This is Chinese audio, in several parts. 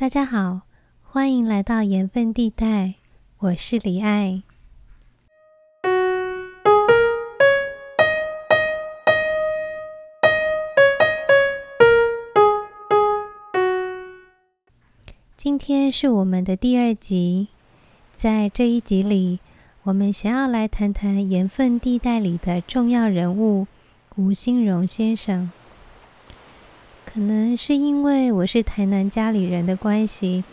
大家好，欢迎来到盐分地带，我是李爱。今天是我们的第二集，在这一集里，我们想要来谈谈盐分地带里的重要人物吴新荣先生。可能是因为我是台南家里人的关系，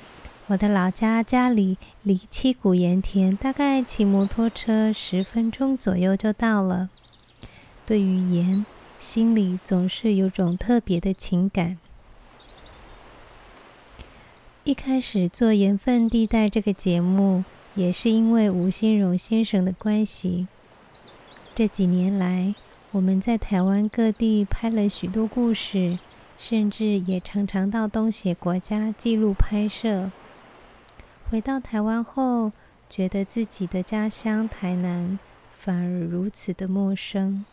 我的老家家里离七股盐田大概骑摩托车10分钟左右就到了。对于盐，心里总是有种特别的情感。一开始做盐分地带这个节目，也是因为吴新荣先生的关系。这几年来，我们在台湾各地拍了许多故事，甚至也常常到东协国家记录拍摄。回到台湾后，觉得自己的家乡台南反而如此的陌生，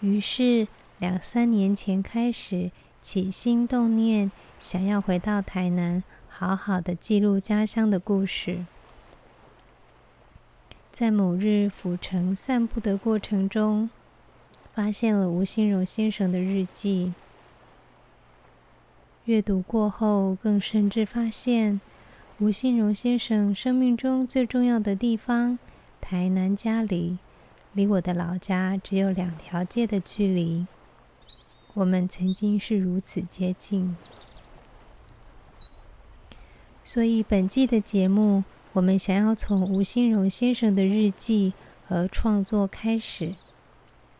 于是2-3年前开始起心动念，想要回到台南好好的记录家乡的故事。在某日府城散步的过程中，发现了吴新荣先生的日记。阅读过后，更甚至发现吴新荣先生生命中最重要的地方台南家里，离我的老家只有2条街的距离。我们曾经是如此接近。所以本季的节目，我们想要从吴新荣先生的日记和创作开始，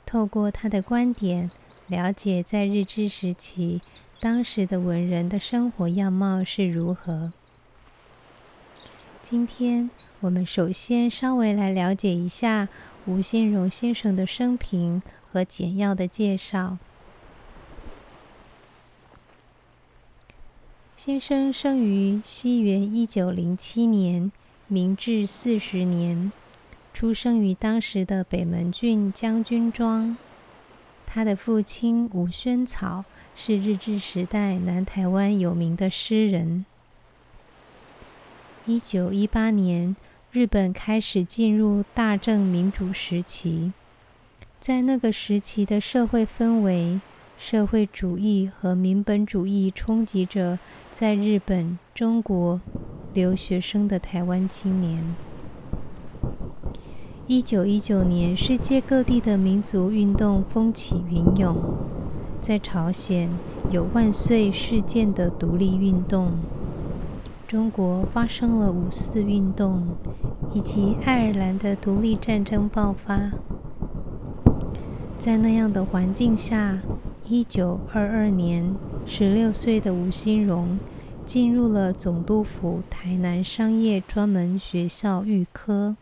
透过他的观点，了解在日治时期当时的文人的生活样貌是如何。今天我们首先稍微来了解一下吴新荣先生的生平和简要的介绍。先生生于西元1907年，明治40年，出生于当时的北门郡将军庄。他的父亲吴萱草是日治时代南台湾有名的诗人。1918年，日本开始进入大正民主时期。在那个时期的社会氛围，社会主义和民本主义冲击着在日本、中国留学生的台湾青年。1919年，世界各地的民族运动风起云涌，在朝鲜有万岁事件的独立运动，中国发生了5·4运动，以及爱尔兰的独立战争爆发。在那样的环境下，1922年，16岁的吴新荣进入了总督府台南商业专门学校预科。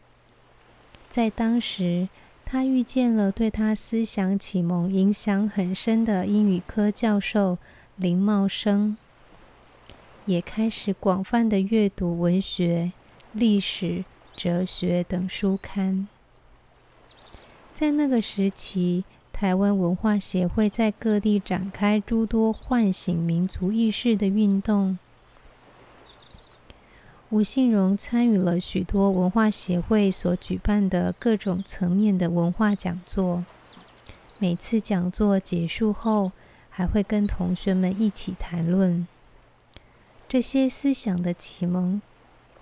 在当时，他遇见了对他思想启蒙影响很深的英语科教授林茂生，也开始广泛的阅读文学、历史、哲学等书刊。在那个时期，台湾文化协会在各地展开诸多唤醒民族意识的运动。吴新荣参与了许多文化协会所举办的各种层面的文化讲座，每次讲座结束后，还会跟同学们一起谈论。这些思想的启蒙，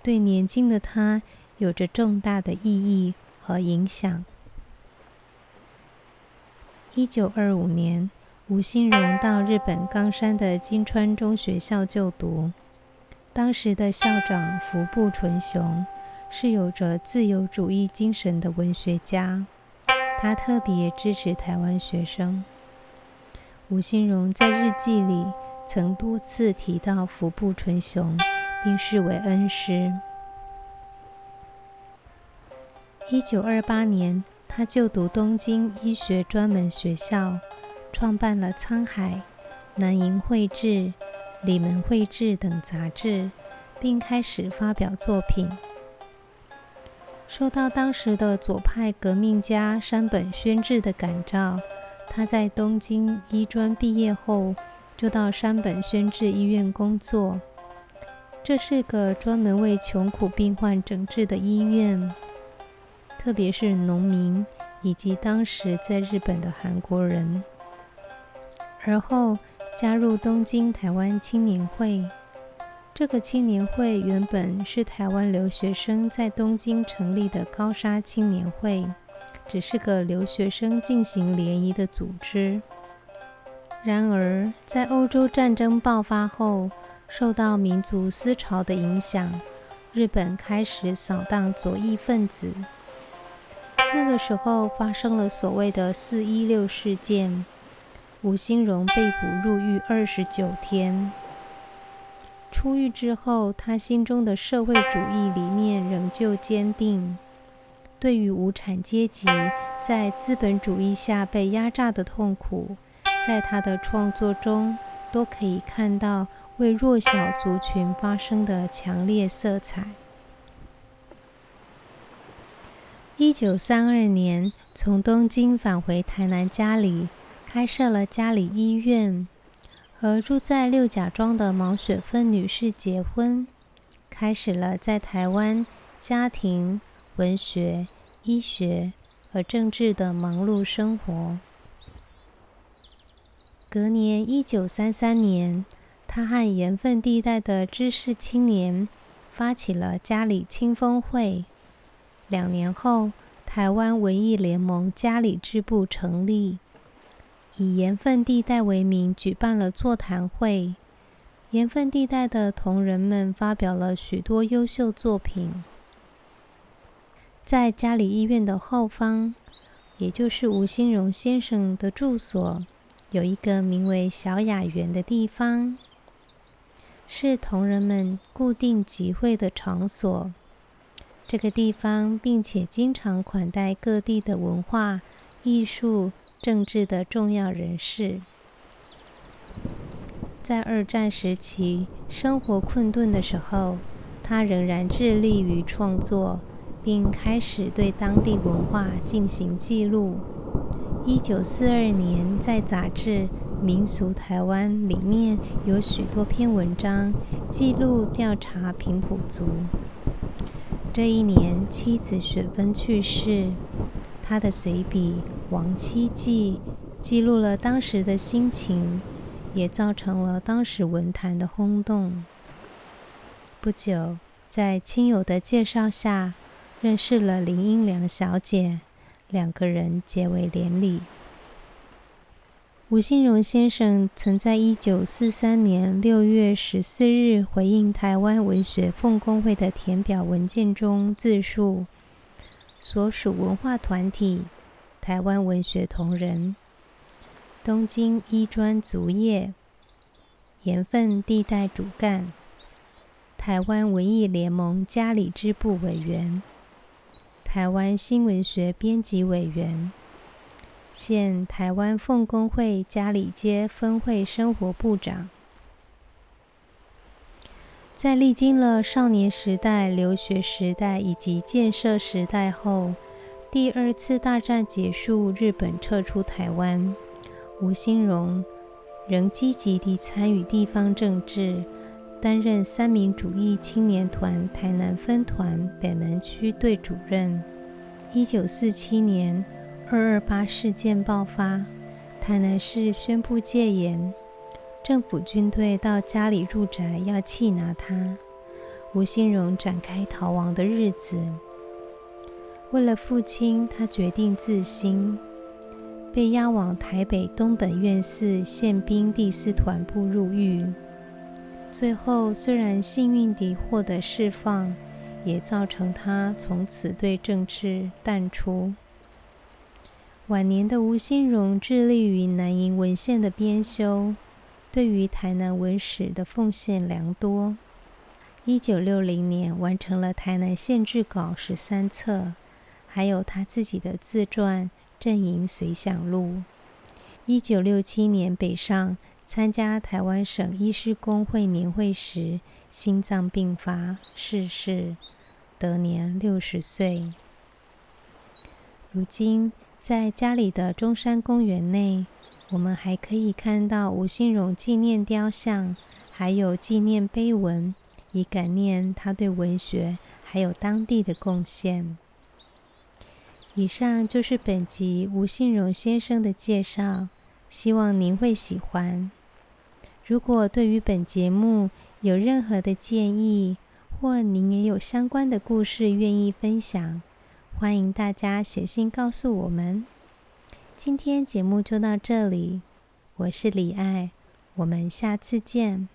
对年轻的他有着重大的意义和影响。1925年，吴新荣到日本冈山的金川中学校就读。当时的校长服部纯雄是有着自由主义精神的文学家，他特别支持台湾学生。吴新荣在日记里曾多次提到服部纯雄，并视为恩师。1928年，他就读东京医学专门学校，创办了《沧海》、《南瀛绘志》、《李门绘志》等杂志，并开始发表作品。受到当时的左派革命家山本宣治的感召，他在东京医专毕业后，就到山本宣治医院工作。这是个专门为穷苦病患诊治的医院，特别是农民以及当时在日本的韩国人。而后加入东京台湾青年会，这个青年会原本是台湾留学生在东京成立的高砂青年会，只是个留学生进行联谊的组织。然而在欧洲战争爆发后，受到民族思潮的影响，日本开始扫荡左翼分子。那个时候发生了所谓的416事件，吴新荣被捕入狱29天。出狱之后，他心中的社会主义理念仍旧坚定，对于无产阶级在资本主义下被压榨的痛苦，在他的创作中都可以看到为弱小族群发生的强烈色彩。1932年，从东京返回台南家里，开设了家里医院，和住在六甲庄的毛雪芬女士结婚，开始了在台湾家庭、文学、医学和政治的忙碌生活。隔年1933年，他和盐分地带的知识青年发起了家里清风会。2年后，台湾文艺联盟家里支部成立，以盐分地带为名举办了座谈会。盐分地带的同仁们发表了许多优秀作品。在家里医院的后方，也就是吴新荣先生的住所，有一个名为小雅园的地方，是同仁们固定集会的场所。这个地方并且经常款待各地的文化、艺术、政治的重要人士。在二战时期，生活困顿的时候，他仍然致力于创作，并开始对当地文化进行记录。1942年，在杂志《民俗台湾》里面有许多篇文章记录调查平埔族。这一年，妻子雪芬去世，他的随笔《王妻记》记录了当时的心情，也造成了当时文坛的轰动。不久，在亲友的介绍下，认识了林英良小姐，2个人结为连理。吴新荣先生曾在1943年6月14日回应台湾文学奉公会的填表文件中自述，所属文化团体台湾文学同仁、东京医专族业、盐分地带主干、台湾文艺联盟家里支部委员、台湾新闻学编辑委员，现台湾奉公会嘉里街分会生活部长。在历经了少年时代、留学时代以及建设时代后，第2次大战结束，日本撤出台湾，吴新荣仍积极地参与地方政治，担任三民主义青年团台南分团北门区队主任。1947年，228事件爆发，台南市宣布戒严，政府军队到家里住宅要缉拿他，吴新荣展开逃亡的日子。为了父亲，他决定自新，被押往台北东本院寺宪兵第4团部入狱。最后虽然幸运地获得释放，也造成他从此对政治淡出。晚年的吴新荣致力于南瀛文献的编修，对于台南文史的奉献良多。1960年完成了台南县志稿13册，还有他自己的自传《阵营随想录》。1967年北上，参加台湾省医师公会年会时，心脏病发逝世，得年60岁。如今在家里的中山公园内，我们还可以看到吴兴荣纪念雕像，还有纪念碑文，以感念他对文学还有当地的贡献。以上就是本集吴兴荣先生的介绍，希望您会喜欢。如果对于本节目有任何的建议，或您也有相关的故事愿意分享，欢迎大家写信告诉我们。今天节目就到这里，我是李爱，我们下次见。